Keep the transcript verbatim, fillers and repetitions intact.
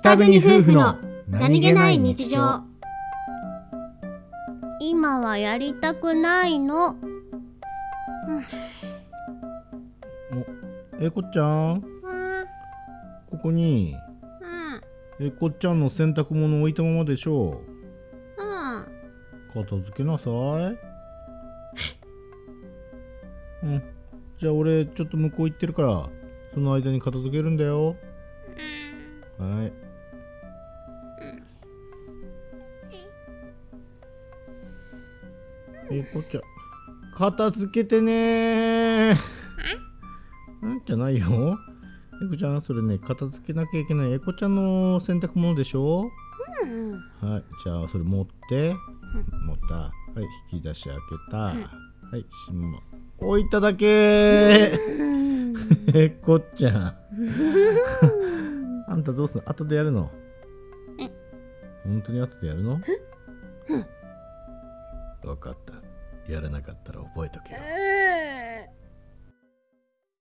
北国夫婦の何気ない日常。今はやりたくないの、うん、お、えいこちゃん、うん、ここに、うん、えいこちゃんの洗濯物を置いたままでしょう、うん、片付けなさい、うん、じゃあ俺ちょっと向こう行ってるからその間に片付けるんだよ、うん、はい。えいこちゃん、片付けてねー。なんじゃないよ。えいこちゃん、それね、片付けなきゃいけないえいこちゃんの洗濯物でしょ、うん、はい、じゃあそれ持って、うん、持った、はい、引き出し開けた、うん、はい、しま、置いただけー。えいこちゃんあんたどうすんの、後でやるの？え、本当に後でやるの？分かった。やらなかったら覚えとけよ。